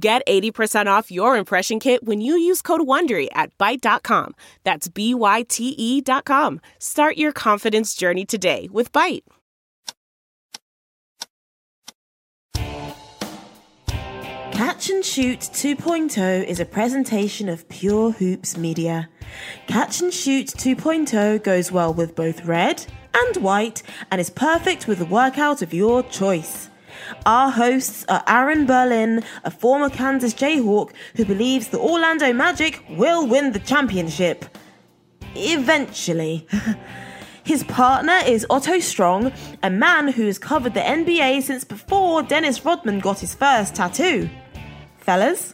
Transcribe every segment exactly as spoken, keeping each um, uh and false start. Get eighty percent off your impression kit when you use code WONDERY at Byte dot com. That's B Y T E dot com. Start your confidence journey today with Byte. Catch and Shoot two point oh is a presentation of Pure Hoops Media. Catch and Shoot two point oh goes well with both red and white and is perfect with the workout of your choice. Our hosts are Aaron Berlin, a former Kansas Jayhawk who believes the Orlando Magic will win the championship. Eventually. His partner is Otto Strong, a man who has covered the N B A since before Dennis Rodman got his first tattoo. Fellas?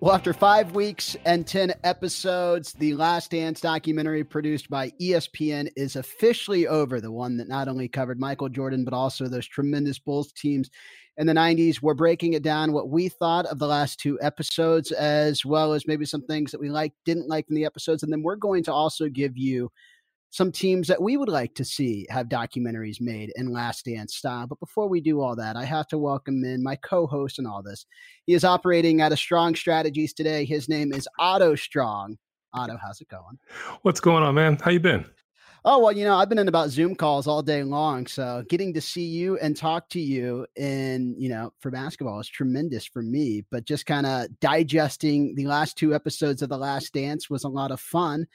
Well, after five weeks and ten episodes, The Last Dance documentary produced by E S P N is officially over. The one that not only covered Michael Jordan, but also those tremendous Bulls teams in the nineties. We're breaking it down, what we thought of the last two episodes, as well as maybe some things that we liked, didn't like in the episodes. And then we're going to also give you some teams that we would like to see have documentaries made in Last Dance style. But before we do all that, I have to welcome in my co-host in all this. He is operating out of Strong Strategies today. His name is Otto Strong. Otto, how's it going? What's going on, man? How you been? Oh, well, you know, I've been in about Zoom calls all day long. So getting to see you and talk to you in, you know, for basketball is tremendous for me. But just kind of digesting the last two episodes of The Last Dance was a lot of fun.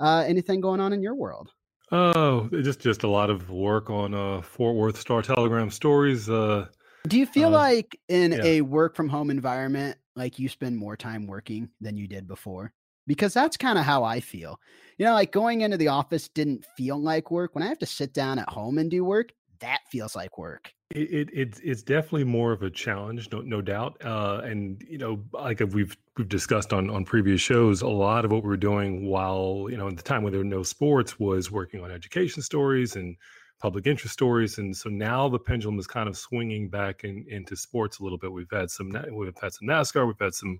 Uh, anything going on in your world? Oh, just just a lot of work on uh, Fort Worth Star-Telegram stories. Uh, Do you feel uh, like in yeah. a work-from-home environment, like you spend more time working than you did before? Because that's kind of how I feel. You know, like going into the office didn't feel like work. When I have to sit down at home and do work, that feels like work. It, it it's it's definitely more of a challenge, no no doubt. Uh, and you know, like we've we've discussed on on previous shows, a lot of what we were doing while you know at the time when there were no sports was working on education stories and public interest stories. And so now the pendulum is kind of swinging back in, into sports a little bit. We've had some we've had some NASCAR, we've had some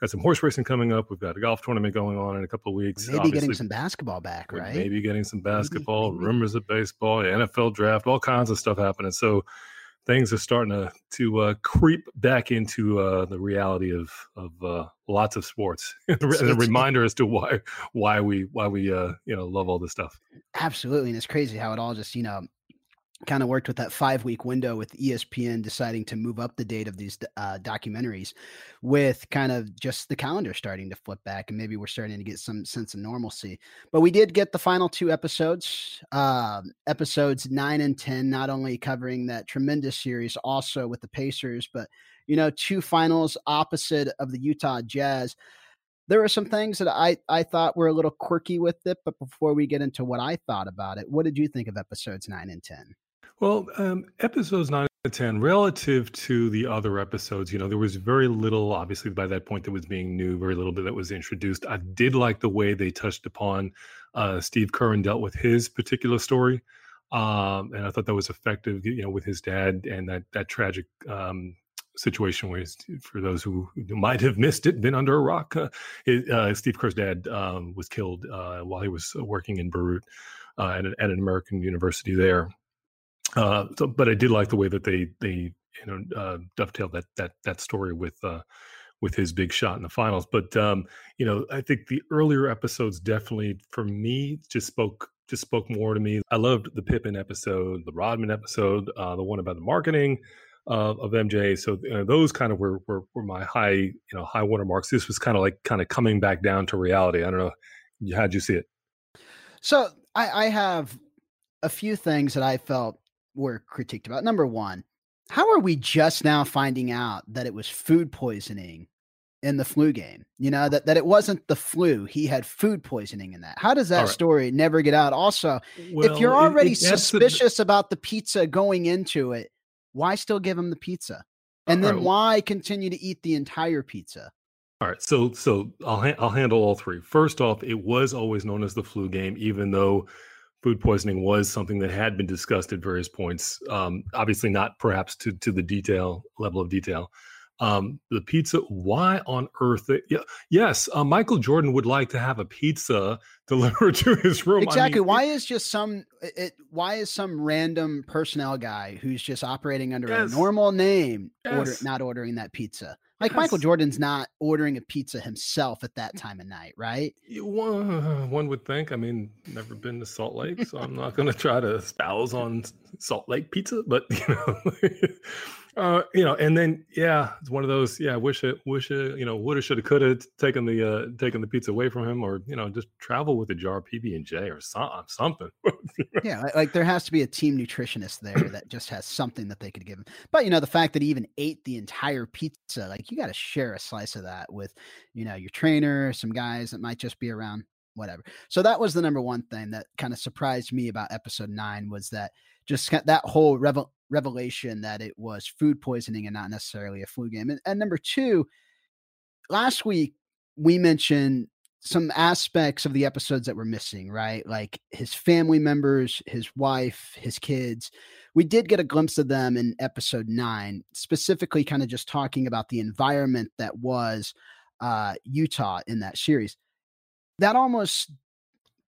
got some horse racing coming up. We've got a golf tournament going on in a couple of weeks. Maybe Obviously, getting some basketball back, right? Maybe getting some basketball, maybe, maybe. rumors of baseball, N F L draft, all kinds of stuff happening. So things are starting to to uh, creep back into uh, the reality of of uh, lots of sports. And a reminder as to why why we why we uh, you know love all this stuff. Absolutely, and it's crazy how it all just you know. kind of worked with that five week window with E S P N deciding to move up the date of these uh, documentaries with kind of just the calendar starting to flip back. And maybe we're starting to get some sense of normalcy, but we did get the final two episodes, uh, episodes nine and ten, not only covering that tremendous series also with the Pacers, but you know, two finals opposite of the Utah Jazz. There were some things that I, I thought were a little quirky with it, but before we get into what I thought about it, what did you think of episodes nine and ten? Well, um, episodes nine and ten, relative to the other episodes, you know, there was very little, obviously, by that point that was being new, very little bit that was introduced. I did like the way they touched upon uh, Steve Kerr and dealt with his particular story. Um, and I thought that was effective, you know, with his dad and that that tragic um, situation where, for those who might have missed it, been under a rock, uh, his, uh, Steve Kerr's dad um, was killed uh, while he was working in Beirut uh, at, an, at an American university there. Uh, so, but I did like the way that they they you know uh, dovetailed that that that story with uh, with his big shot in the finals. But um, you know, I think the earlier episodes definitely for me just spoke just spoke more to me. I loved the Pippen episode, the Rodman episode, uh, the one about the marketing uh, of M J. So uh, those kind of were, were were my high you know high water marks. This was kind of like kind of coming back down to reality. I don't know, how'd you see it? So I, I have a few things that I felt were critiqued about. Number one, how are we just now finding out that it was food poisoning in the flu game? You know, that, that it wasn't the flu. He had food poisoning in that. How does that right. story never get out? Also, well, if you're already it, it, suspicious the, about the pizza going into it, why still give him the pizza? And then right. why continue to eat the entire pizza? All right, so so I'll ha- I'll handle all three. First off, it was always known as the flu game, even though food poisoning was something that had been discussed at various points. Um, obviously, not perhaps to to the detail level of detail. Um, the pizza. Why on earth? It, yeah, yes, uh, Michael Jordan would like to have a pizza delivered to his room. Exactly. I mean, why is just some? It, why is some random personnel guy who's just operating under yes. a normal name yes. order, not ordering that pizza? Like yes. Michael Jordan's not ordering a pizza himself at that time of night, right? One would think. I mean, never been to Salt Lake, so I'm not going to try to espouse on Salt Lake pizza. But you know, uh, you know, and then yeah, it's one of those. Yeah, wish it, wish it. You know, woulda, shoulda, coulda taken the uh, taken the pizza away from him, or you know, just travel with a jar of P B and J or some, something. Yeah, like there has to be a team nutritionist there that just has something that they could give him. But you know, the fact that he even ate the entire pizza, like. You got to share a slice of that with, you know, your trainer, some guys that might just be around, whatever. So that was the number one thing that kind of surprised me about episode nine was that just that whole revel- revelation that it was food poisoning and not necessarily a flu game. And, and number two, last week we mentioned some aspects of the episodes that were missing, right? Like his family members, his wife, his kids. We did get a glimpse of them in episode nine, specifically kind of just talking about the environment that was uh, Utah in that series. That almost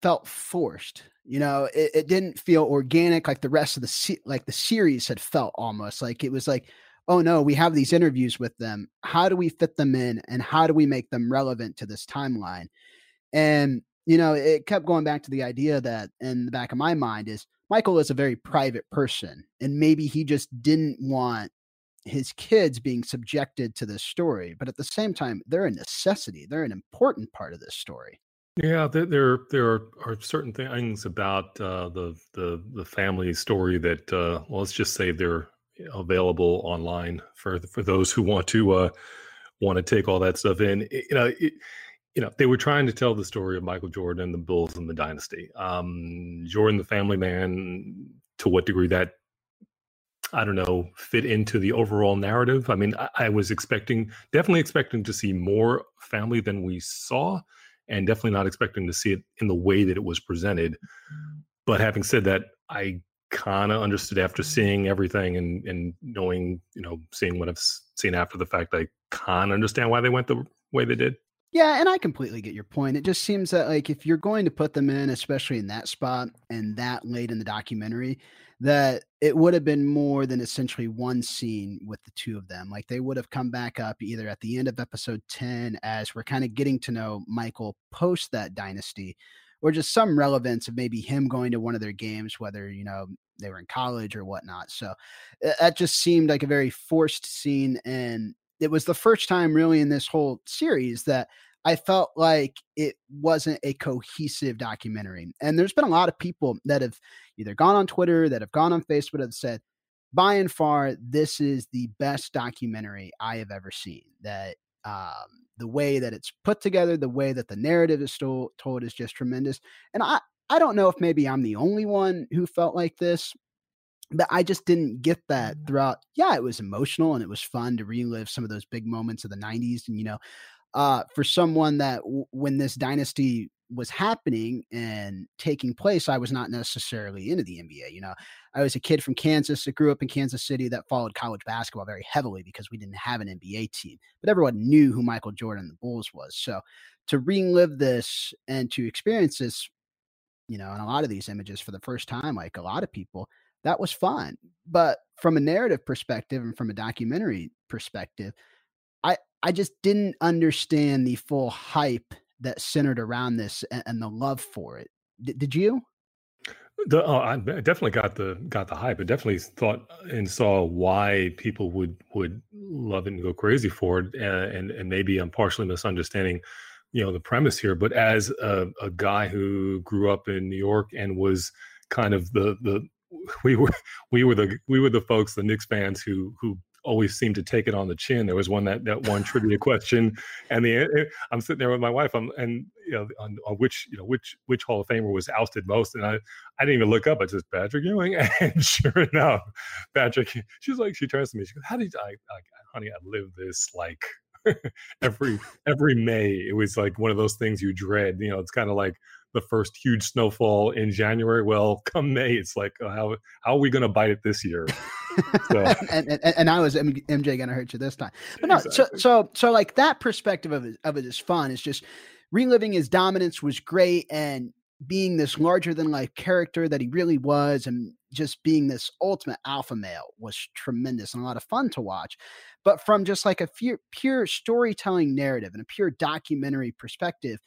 felt forced. You know, it, it didn't feel organic like the rest of the se- like the series had felt almost like it was like, oh no, we have these interviews with them. How do we fit them in and how do we make them relevant to this timeline? And, you know, it kept going back to the idea that in the back of my mind is Michael is a very private person and maybe he just didn't want his kids being subjected to this story. But at the same time, they're a necessity. They're an important part of this story. Yeah, there there, there are, are certain things about uh, the, the, the family story that, uh, well, let's just say they're available online for for those who want to uh, want to take all that stuff in. It, you know, it, you know, they were trying to tell the story of Michael Jordan and the Bulls and the dynasty. Um, Jordan, the family man, to what degree that I don't know fit into the overall narrative. I mean, I, I was expecting, definitely expecting to see more family than we saw, and definitely not expecting to see it in the way that it was presented. But having said that, I. kind of understood after seeing everything and and knowing, you know, seeing what I've seen after the fact, I kind of understand why they went the way they did. Yeah, and I completely get your point. It just seems that, like, if you're going to put them in, especially in that spot and that late in the documentary, that it would have been more than essentially one scene with the two of them. Like, they would have come back up either at the end of episode ten as we're kind of getting to know Michael post that dynasty, or just some relevance of maybe him going to one of their games, whether, you know, they were in college or whatnot. So that just seemed like a very forced scene. And it was the first time really in this whole series that I felt like it wasn't a cohesive documentary. And there's been a lot of people that have either gone on Twitter, that have gone on Facebook, have said, by and far, this is the best documentary I have ever seen. That um, the way that it's put together, the way that the narrative is still told is just tremendous. And I, I don't know if maybe I'm the only one who felt like this, but I just didn't get that throughout. Yeah, it was emotional and it was fun to relive some of those big moments of the nineties. And, you know, uh, for someone that w- when this dynasty was happening and taking place, I was not necessarily into the N B A. You know, I was a kid from Kansas that grew up in Kansas City that followed college basketball very heavily because we didn't have an N B A team, but everyone knew who Michael Jordan, the Bulls was. So to relive this and to experience this, you know, in a lot of these images for the first time, like a lot of people, that was fun. But from a narrative perspective and from a documentary perspective, I, I just didn't understand the full hype that centered around this and, and the love for it. D- did you? The, oh, I definitely got the got the hype. I definitely thought and saw why people would would love it and go crazy for it. And and, and maybe I'm partially misunderstanding, you know, the premise here. But as a, a guy who grew up in New York and was kind of the the we were we were the we were the folks, the Knicks fans who who always seemed to take it on the chin. There was one that that one trivia question, and the I'm sitting there with my wife, I'm, and you know, on, on which you know which which Hall of Famer was ousted most, and I I didn't even look up. I just Patrick Ewing, and sure enough, Patrick. She's like, she turns to me, she goes, "How did I, I honey? I live this like." every every May, it was like one of those things you dread. You know, it's kind of like the first huge snowfall in January. Well, come May, it's like uh, how how are we going to bite it this year? So. and, and and I was M J going to hurt you this time, but no. Exactly. So so so like that perspective of it, of it is fun. It's just reliving his dominance was great, and being this larger than life character that he really was, and just being this ultimate alpha male was tremendous and a lot of fun to watch. But from just like a pure, pure storytelling narrative and a pure documentary perspective,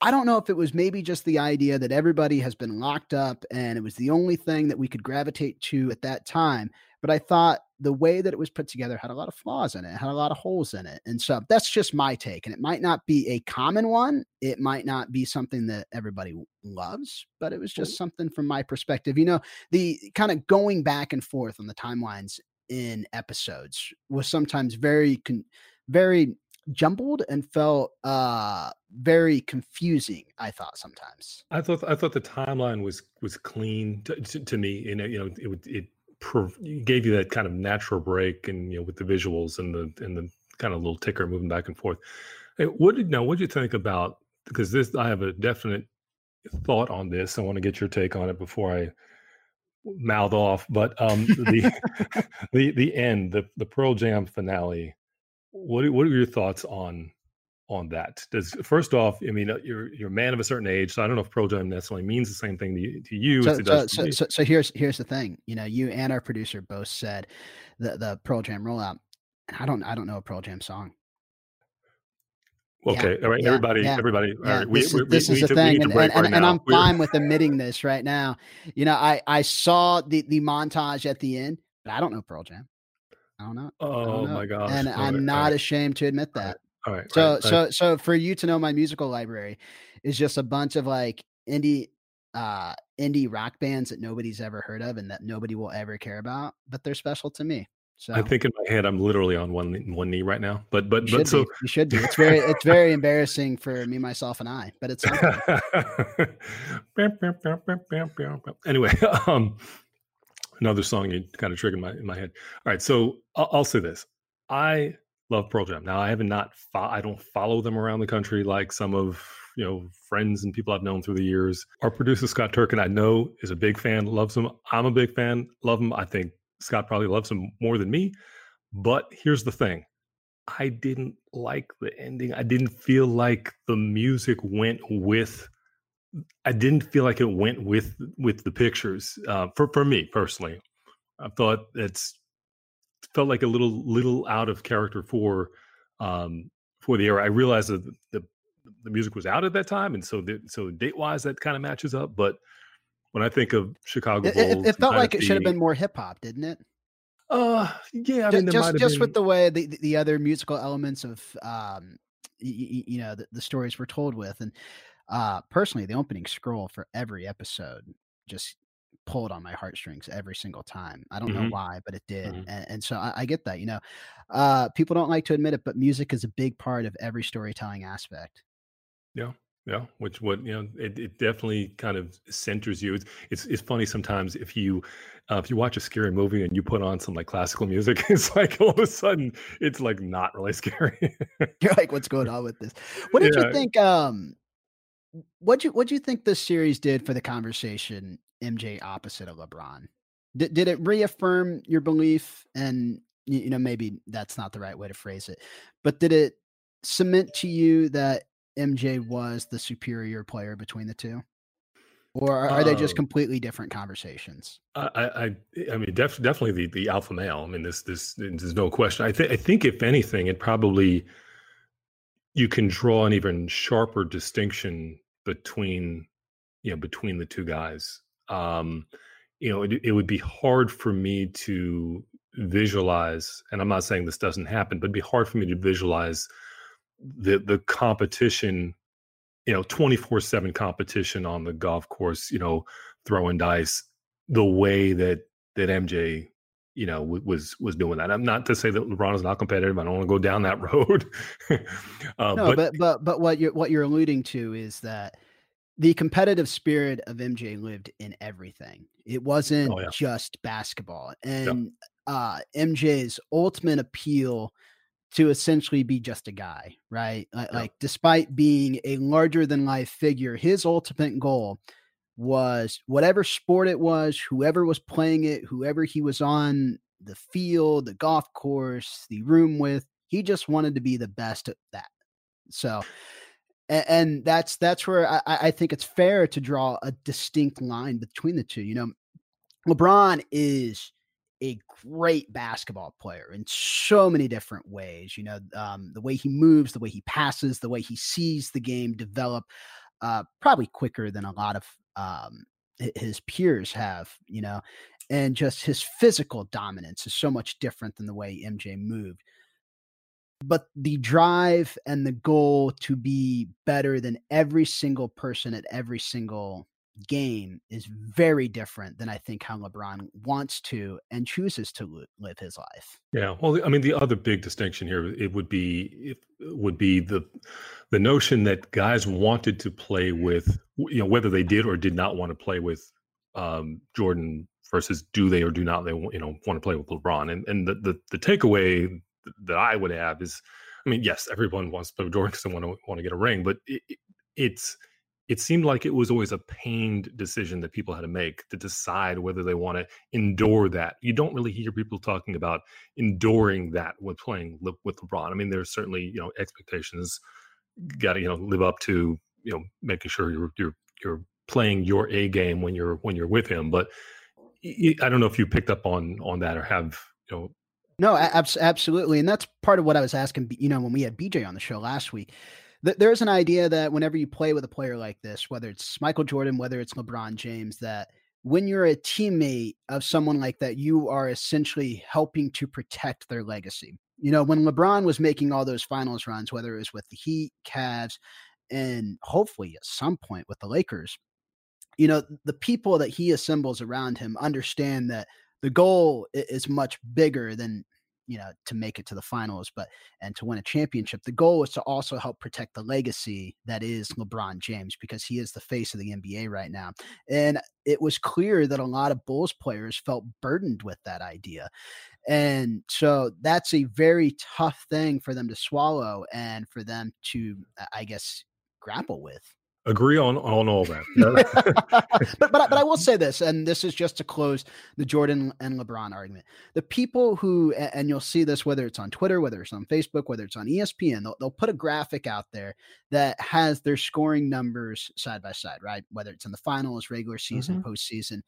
I don't know if it was maybe just the idea that everybody has been locked up and it was the only thing that we could gravitate to at that time. But I thought the way that it was put together had a lot of flaws in it, had a lot of holes in it. And so that's just my take. And it might not be a common one. It might not be something that everybody loves, but it was just something from my perspective. You know, the kind of going back and forth on the timelines in episodes was sometimes very, very jumbled and felt uh, very confusing. I thought sometimes. I thought I thought the timeline was was clean to, to, to me. And you know, it it prov- gave you that kind of natural break, and you know, with the visuals and the and the kind of little ticker moving back and forth. Hey, what did now? What did you think about? Because this, I have a definite thought on this. I want to get your take on it before I mouth off. But um, the the the end, the the Pearl Jam finale. What what are your thoughts on on that? Does first off, I mean, you're you're a man of a certain age, so I don't know if Pearl Jam necessarily means the same thing to you. To you so, as it does so, to me. so so here's here's the thing. You know, you and our producer both said the the Pearl Jam rollout. And I don't I don't know a Pearl Jam song. Okay. Yeah, all right. Yeah, everybody, yeah, everybody. Yeah. All right. We, this we, this we is the to, thing. And, and, right and, and I'm fine with admitting this right now. You know, I, I saw the, the montage at the end, but I don't know Pearl Jam. I don't know. Oh I don't know. My gosh. And all I'm right, not right. ashamed to admit that. All right. All right so, right, so, right. so for you to know, my musical library is just a bunch of like indie, uh, indie rock bands that nobody's ever heard of and that nobody will ever care about, but they're special to me. So I think in my head, I'm literally on one one knee right now, but, but, but so be. you should be, it's very, it's very embarrassing for me, myself, and I, but it's anyway, um, another song you kind of triggered my, in my head. All right. So I'll, I'll say this. I love Pearl Jam. Now I haven't not, fo- I don't follow them around the country like some of, you know, friends and people I've known through the years. Our producer, Scott Turkin, I know is a big fan, loves him. I'm a big fan, love him. I think Scott probably loves him more than me. But here's the thing. I didn't like the ending. I didn't feel like the music went with, I didn't feel like it went with, with the pictures uh, for, for me personally. I thought it's felt like a little, little out of character for, um, for the era. I realized that the, the music was out at that time. And so, the, so date wise, that kind of matches up, but when I think of Chicago Bulls, it, it felt like it should have been more hip hop, didn't it? Uh, yeah. I mean, just just, just been... with the way the, the other musical elements of, um, you, you know, the, the stories were told with, and uh, personally, the opening scroll for every episode just pulled on my heartstrings every single time. I don't mm-hmm. know why, but it did, mm-hmm. and, and so I, I get that. You know, uh, people don't like to admit it, but music is a big part of every storytelling aspect. Yeah. Yeah, which what you know, it, it definitely kind of centers you. It's it's, it's funny sometimes if you uh, if you watch a scary movie and you put on some like classical music, it's like all of a sudden it's like not really scary. You're like, what's going on with this? What did yeah. you think? Um, what you what do you think this series did for the conversation M J opposite of LeBron? Did did it reaffirm your belief? And you know, maybe that's not the right way to phrase it, but did it cement to you that M J was the superior player between the two, or are, are um, they just completely different conversations? I, I, I mean, def, definitely the, the alpha male. I mean, this, this, there's no question. I think, I think if anything, it probably, you can draw an even sharper distinction between, you know, between the two guys. Um, you know, it, it would be hard for me to visualize, and I'm not saying this doesn't happen, but it'd be hard for me to visualize the the competition, you know, twenty-four seven competition on the golf course, you know, throwing dice the way that that M J you know, was was doing that. I'm not to say that LeBron is not competitive. I don't want to go down that road. uh, no, but, but but but what you're what you're alluding to is that the competitive spirit of M J lived in everything. It wasn't oh, yeah. just basketball, and yeah. uh, M J's ultimate appeal to essentially be just a guy, right? Like, yeah. like despite being a larger than life figure, his ultimate goal was whatever sport it was, whoever was playing it, whoever he was on the field, the golf course, the room with, he just wanted to be the best at that. So, and, and that's, that's where I, I think it's fair to draw a distinct line between the two. You know, LeBron is a great basketball player in so many different ways. You know, um, the way he moves, the way he passes, the way he sees the game develop, uh, probably quicker than a lot of, um, his peers have, you know, and just his physical dominance is so much different than the way M J moved. But the drive and the goal to be better than every single person at every single game is very different than I think how LeBron wants to and chooses to live his life. Yeah. Well, I mean, the other big distinction here, it would be, it would be the, the notion that guys wanted to play with, you know, whether they did or did not want to play with um, Jordan versus do they or do not, they you know, want to play with LeBron. And, and the, the, the takeaway that I would have is, I mean, yes, everyone wants to play with Jordan because they want to want to get a ring, but it, it, it's, it seemed like it was always a pained decision that people had to make to decide whether they want to endure that. You don't really hear people talking about enduring that with playing Le- with LeBron. I mean, there's certainly, you know, expectations got to, you know, live up to, you know, making sure you're, you're, you're playing your A game when you're, when you're with him. But it, I don't know if you picked up on, on that or have, you know. No, ab- absolutely. And that's part of what I was asking, you know, when we had B J on the show last week. There's an idea that whenever you play with a player like this, whether it's Michael Jordan, whether it's LeBron James, that when you're a teammate of someone like that, you are essentially helping to protect their legacy. You know, when LeBron was making all those finals runs, whether it was with the Heat, Cavs, and hopefully at some point with the Lakers, you know, the people that he assembles around him understand that the goal is much bigger than, you know, to make it to the finals, but, and to win a championship. The goal is to also help protect the legacy that is LeBron James, because he is the face of the N B A right now. And it was clear that a lot of Bulls players felt burdened with that idea. And so that's a very tough thing for them to swallow and for them to, I guess, grapple with. Agree on, on all that. but, but, but I will say this, and this is just to close the Jordan and LeBron argument. The people who, and you'll see this, whether it's on Twitter, whether it's on Facebook, whether it's on E S P N, they'll, they'll put a graphic out there that has their scoring numbers side by side, right? Whether it's in the finals, regular season, mm-hmm. postseason.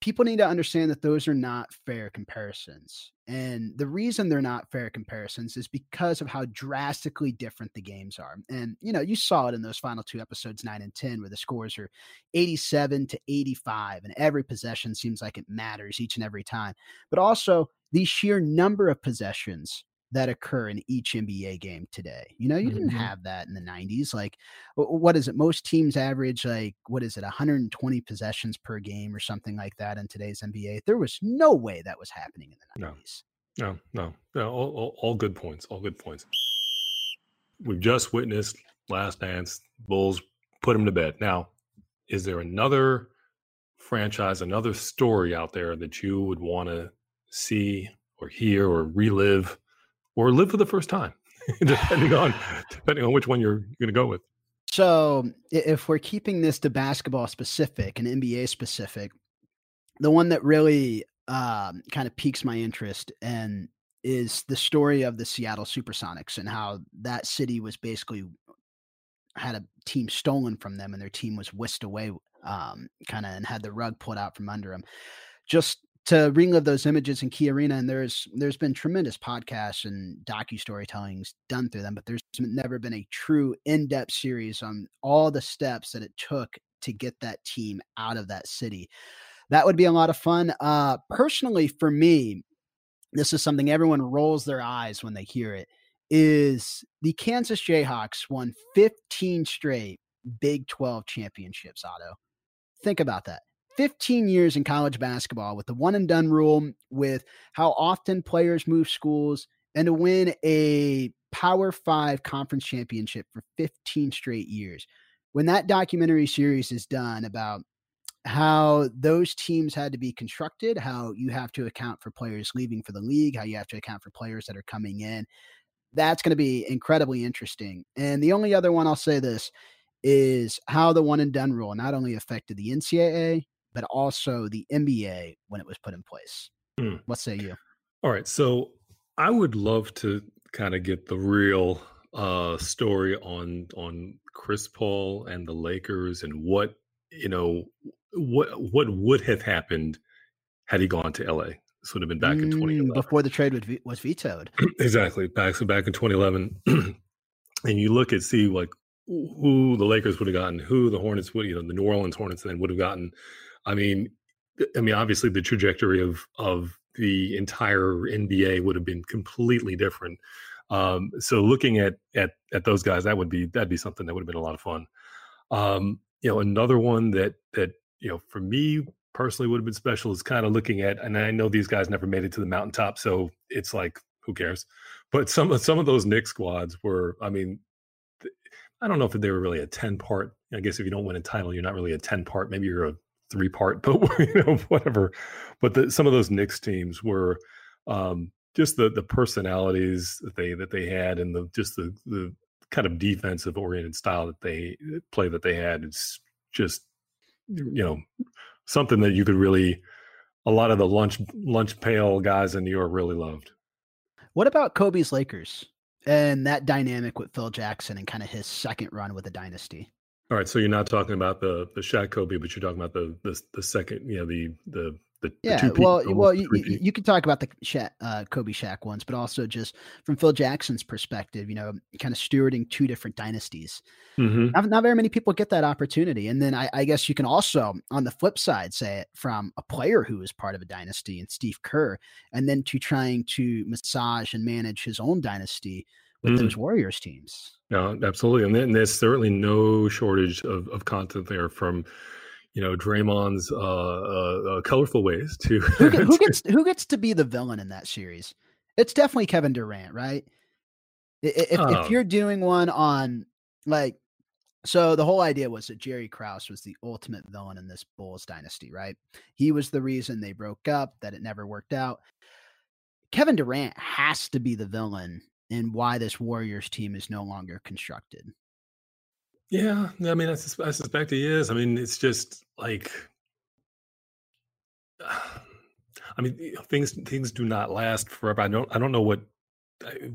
People need to understand that those are not fair comparisons. And the reason they're not fair comparisons is because of how drastically different the games are. And, you know, you saw it in those final two episodes, nine and ten, where the scores are eighty-seven to eighty-five, and every possession seems like it matters each and every time. But also the sheer number of possessions that occur in each N B A game today. You know, you mm-hmm. didn't have that in the nineties. Like, what is it? Most teams average, like, what is it? one hundred twenty possessions per game or something like that in today's N B A. There was no way that was happening in the nineties. No, no, no. no all, all, all good points. All good points. We've just witnessed Last Dance. Bulls put him to bed. Now, is there another franchise, another story out there that you would want to see or hear or relive? Or live for the first time, depending on depending on which one you're going to go with. So if we're keeping this to basketball specific and N B A specific, the one that really um, kind of piques my interest and is the story of the Seattle Supersonics and how that city was basically had a team stolen from them and their team was whisked away um, kind of and had the rug pulled out from under them. Just to relive those images in Key Arena. And there's, there's been tremendous podcasts and docu-storytellings done through them, but there's never been a true in-depth series on all the steps that it took to get that team out of that city. That would be a lot of fun. Uh, personally, for me, this is something everyone rolls their eyes when they hear it, is the Kansas Jayhawks won fifteen straight Big twelve championships, Otto. Think about that. fifteen years in college basketball with the one and done rule, with how often players move schools, and to win a Power Five conference championship for fifteen straight years. When that documentary series is done about how those teams had to be constructed, how you have to account for players leaving for the league, how you have to account for players that are coming in, that's going to be incredibly interesting. And the only other one I'll say this is how the one and done rule not only affected the N C double A, but also the N B A when it was put in place. Mm. What say you? All right. So I would love to kind of get the real uh, story on, on Chris Paul and the Lakers, and what, you know, what, what would have happened had he gone to L A? This would have been back mm, in twenty eleven. Before the trade was vetoed. Exactly. Back, so back in twenty eleven. And you look at, see like who the Lakers would have gotten, who the Hornets would, you know, the New Orleans Hornets then would have gotten. I mean, I mean, obviously the trajectory of, of the entire N B A would have been completely different. Um, so looking at, at, at those guys, that would be, that'd be something that would have been a lot of fun. Um, you know, another one that, that, you know, for me personally would have been special is kind of looking at, and I know these guys never made it to the mountaintop, so it's like, who cares? But some of, some of those Knicks squads were, I mean, I don't know if they were really a ten part, I guess if you don't win a title, you're not really a ten part, maybe you're a three part, but you know, whatever. But the, some of those Knicks teams were, um, just the, the personalities that they, that they had, and the, just the, the kind of defensive oriented style that they play, that they had. It's just, you know, something that you could really, a lot of the lunch, lunch pail guys in New York really loved. What about Kobe's Lakers and that dynamic with Phil Jackson and kind of his second run with the dynasty? All right, so you're not talking about the the Shaq Kobe, but you're talking about the the, the second, you know, the the the yeah. The two well, people, well, you, you, you could talk about the Shaq, uh, Kobe Shaq ones, but also just from Phil Jackson's perspective, you know, kind of stewarding two different dynasties. Mm-hmm. Not, not very many people get that opportunity, and then I, I guess you can also, on the flip side, say it from a player who is part of a dynasty, and Steve Kerr, and then to trying to massage and manage his own dynasty with mm-hmm. those Warriors teams. No, absolutely. And then there's certainly no shortage of, of content there, from, you know, Draymond's uh, uh, colorful ways to who, get, who gets who gets to be the villain in that series. It's definitely Kevin Durant, right? If, oh. if you're doing one on like, so the whole idea was that Jerry Krause was the ultimate villain in this Bulls dynasty, right? He was the reason they broke up, that it never worked out. Kevin Durant has to be the villain and why this Warriors team is no longer constructed. Yeah, I mean, I, sus- I suspect he is. I mean, it's just like, I mean, things things do not last forever. I don't I don't know what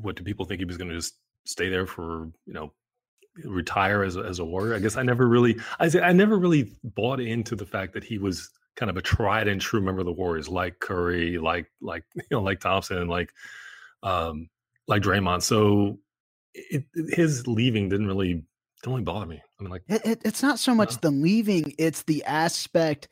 what do people think he was going to just stay there for, you know, retire as a, as a Warrior. I guess I never really I I never really bought into the fact that he was kind of a tried and true member of the Warriors, like Curry, like like you know, like Thompson, like. Um, Like Draymond, so it, it, his leaving didn't really, didn't really bother me. I mean, like it, it, it's not so much no. the leaving; it's the aspect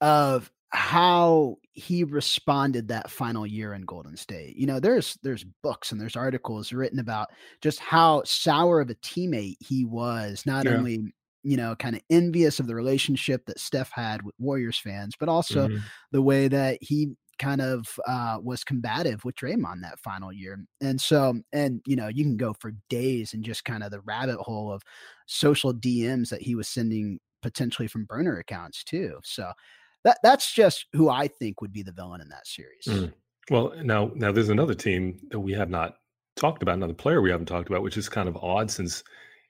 of how he responded that final year in Golden State. You know, there's there's books and there's articles written about just how sour of a teammate he was. Not yeah. only, you know, kind of envious of the relationship that Steph had with Warriors fans, but also mm-hmm. the way that he kind of uh, was combative with Draymond that final year. And so, and you know, you can go for days and just kind of the rabbit hole of social D Ms that he was sending potentially from burner accounts too. So that that's just who I think would be the villain in that series. Mm. Well, now, now there's another team that we have not talked about, another player we haven't talked about, which is kind of odd since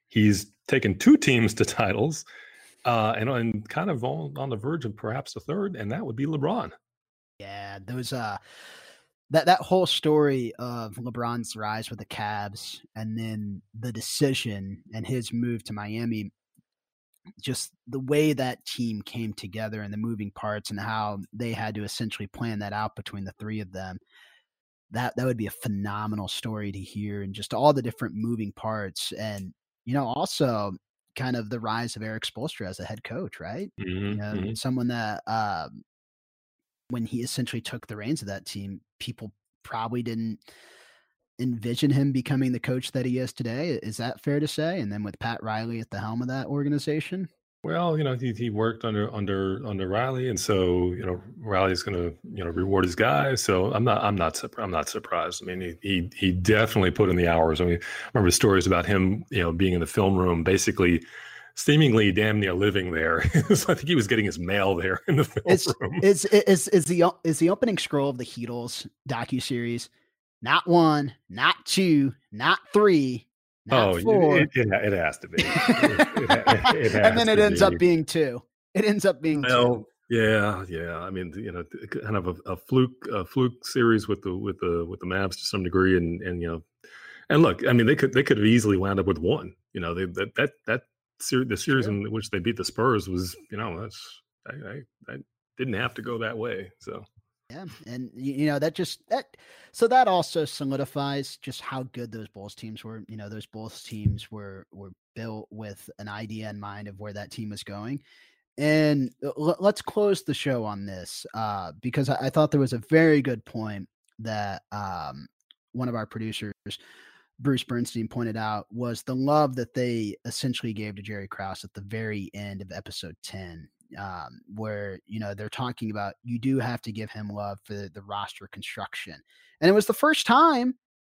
he's taken two teams to titles uh, and, and kind of on, on the verge of perhaps a third, and that would be LeBron. Yeah, those uh, that that whole story of LeBron's rise with the Cavs, and then the decision and his move to Miami, just the way that team came together and the moving parts, and how they had to essentially plan that out between the three of them. That that would be a phenomenal story to hear, and just all the different moving parts, and you know, also kind of the rise of Eric Spoelstra as a head coach, right? Mm-hmm, you know, mm-hmm. someone that. Uh, when he essentially took the reins of that team, people probably didn't envision him becoming the coach that he is today. Is that fair to say? And then with Pat Riley at the helm of that organization? Well, you know, he, he worked under under under Riley, and so you know Riley's going to you know reward his guys. So I'm not I'm not I'm not surprised. I mean, he he he definitely put in the hours. I mean, I remember stories about him, you know, being in the film room, basically, seemingly damn near living there. So I think he was getting his mail there in the film it's, room. Is is is the is the opening scroll of the Heatles docuseries? Not one, not two, not three. Not oh, four. It, it, it has to be. It, it, it has and then it ends be. up being two. It ends up being well, two. Yeah, yeah. I mean, you know, kind of a, a fluke, a fluke series with the with the with the Mavs to some degree, and and you know, and look, I mean, they could they could have easily wound up with one. You know, they, that that that series, the series sure. in which they beat the Spurs was, you know, that's I, I, I didn't have to go that way. So. Yeah, and you know that just that so that also solidifies just how good those Bulls teams were. You know, those Bulls teams were were built with an idea in mind of where that team was going. And l- let's close the show on this uh, because I-, I thought there was a very good point that um, one of our producers, Bruce Bernstein, pointed out was the love that they essentially gave to Jerry Krause at the very end of episode ten. Um, where, you know, they're talking about you do have to give him love for the, the roster construction. And it was the first time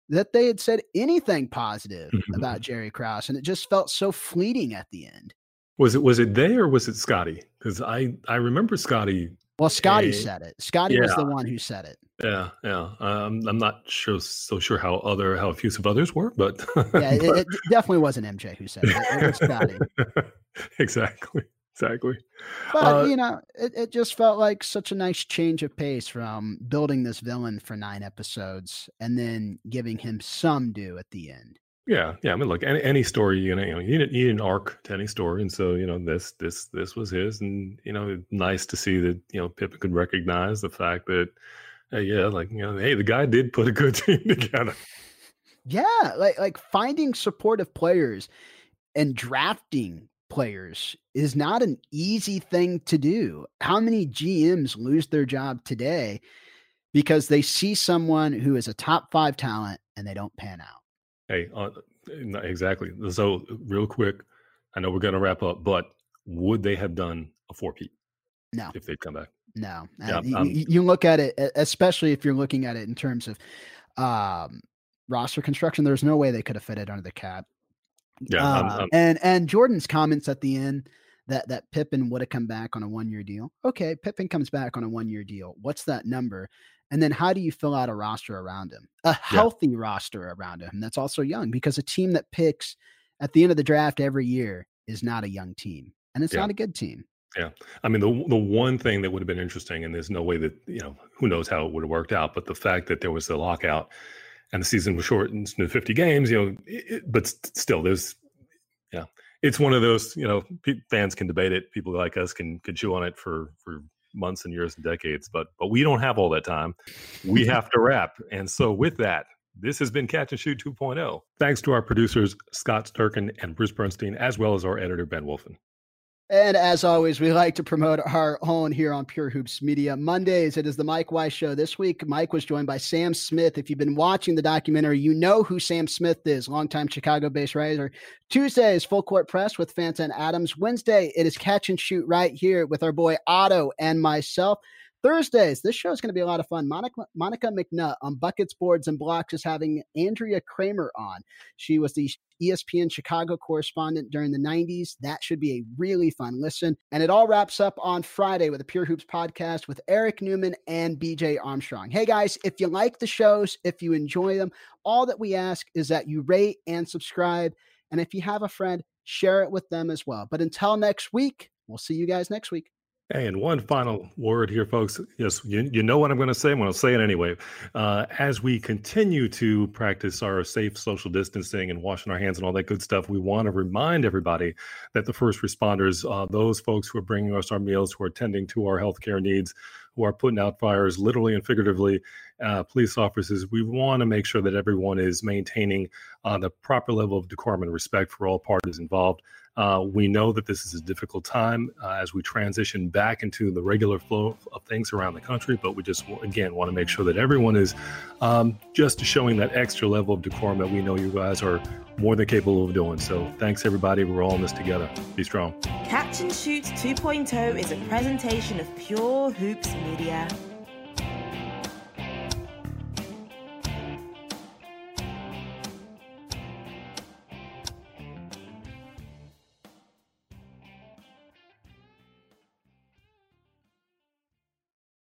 that they had said anything positive about Jerry Krause. And it just felt so fleeting at the end. Was it, was it they or was it Scottie? Cause I, I remember Scottie. Well, Scottie a, said it. Scottie yeah. was the one who said it. Yeah. Yeah. Um, I'm not sure, so sure how other, how effusive others were, but yeah, but... It, it definitely wasn't M J who said it. It was Scottie. Exactly. Exactly. But, uh, you know, it, it just felt like such a nice change of pace from building this villain for nine episodes and then giving him some due at the end. Yeah. Yeah. I mean, look, any, any story, you know, you know, you need, you need an arc to any story. And so, you know, this, this, this was his. And, you know, nice to see that, you know, Pippen could recognize the fact that, hey, yeah, like, you know, hey, the guy did put a good team together. Yeah. Like, like finding supportive players and drafting players is not an easy thing to do. How many G Ms lose their job today because they see someone who is a top five talent and they don't pan out? Hey, uh, exactly. So real quick, I know we're going to wrap up, but would they have done a four-peat? No. If they'd come back? No. Yeah, I, I'm, you, you look at it, especially if you're looking at it in terms of um, roster construction, there's no way they could have fit it under the cap. Yeah, uh, I'm, I'm, and and Jordan's comments at the end that that Pippen would have come back on a one-year deal. Okay, Pippen comes back on a one-year deal. What's that number? And then how do you fill out a roster around him? A healthy yeah. roster around him that's also young, because a team that picks at the end of the draft every year is not a young team, and it's yeah. not a good team. Yeah. I mean, the the one thing that would have been interesting, and there's no way that, you know, who knows how it would have worked out, but the fact that there was the lockout and the season was shortened to fifty games, you know, it, but still there's, yeah, it's one of those, you know, fans can debate it. People like us can, can chew on it for, for months and years and decades, but, but we don't have all that time. We have to wrap. And so with that, this has been Catch and Shoot two point oh. Thanks to our producers, Scott Turkin and Bruce Bernstein, as well as our editor, Ben Wolfen. And as always, we like to promote our own here on Pure Hoops Media. Mondays, it is the Mike Wise Show. This week, Mike was joined by Sam Smith. If you've been watching the documentary, you know who Sam Smith is, longtime Chicago-based writer. Tuesday is Full Court Press with Fantan Adams. Wednesday, it is Catch and Shoot right here with our boy Otto and myself. Thursdays, this show is going to be a lot of fun. Monica, Monica McNutt on Buckets, Boards, and Blocks is having Andrea Kramer on. She was the E S P N Chicago correspondent during the nineties. That should be a really fun listen. And it all wraps up on Friday with the Pure Hoops podcast with Eric Newman and B J Armstrong. Hey, guys, if you like the shows, if you enjoy them, all that we ask is that you rate and subscribe. And if you have a friend, share it with them as well. But until next week, we'll see you guys next week. Hey, and one final word here, folks. Yes, you, you know what I'm going to say. I'm going to say it anyway. Uh, as we continue to practice our safe social distancing and washing our hands and all that good stuff, we want to remind everybody that the first responders, uh, those folks who are bringing us our meals, who are attending to our healthcare needs, who are putting out fires literally and figuratively, uh, police officers, we want to make sure that everyone is maintaining uh, the proper level of decorum and respect for all parties involved. Uh, we know that this is a difficult time uh, as we transition back into the regular flow of things around the country, but we just, again, want to make sure that everyone is um, just showing that extra level of decorum that we know you guys are more than capable of doing. So thanks, everybody. We're all in this together. Be strong. Catch and Shoot two point oh is a presentation of Pure Hoops Media.